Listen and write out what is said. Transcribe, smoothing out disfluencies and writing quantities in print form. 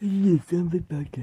This is a family podcast.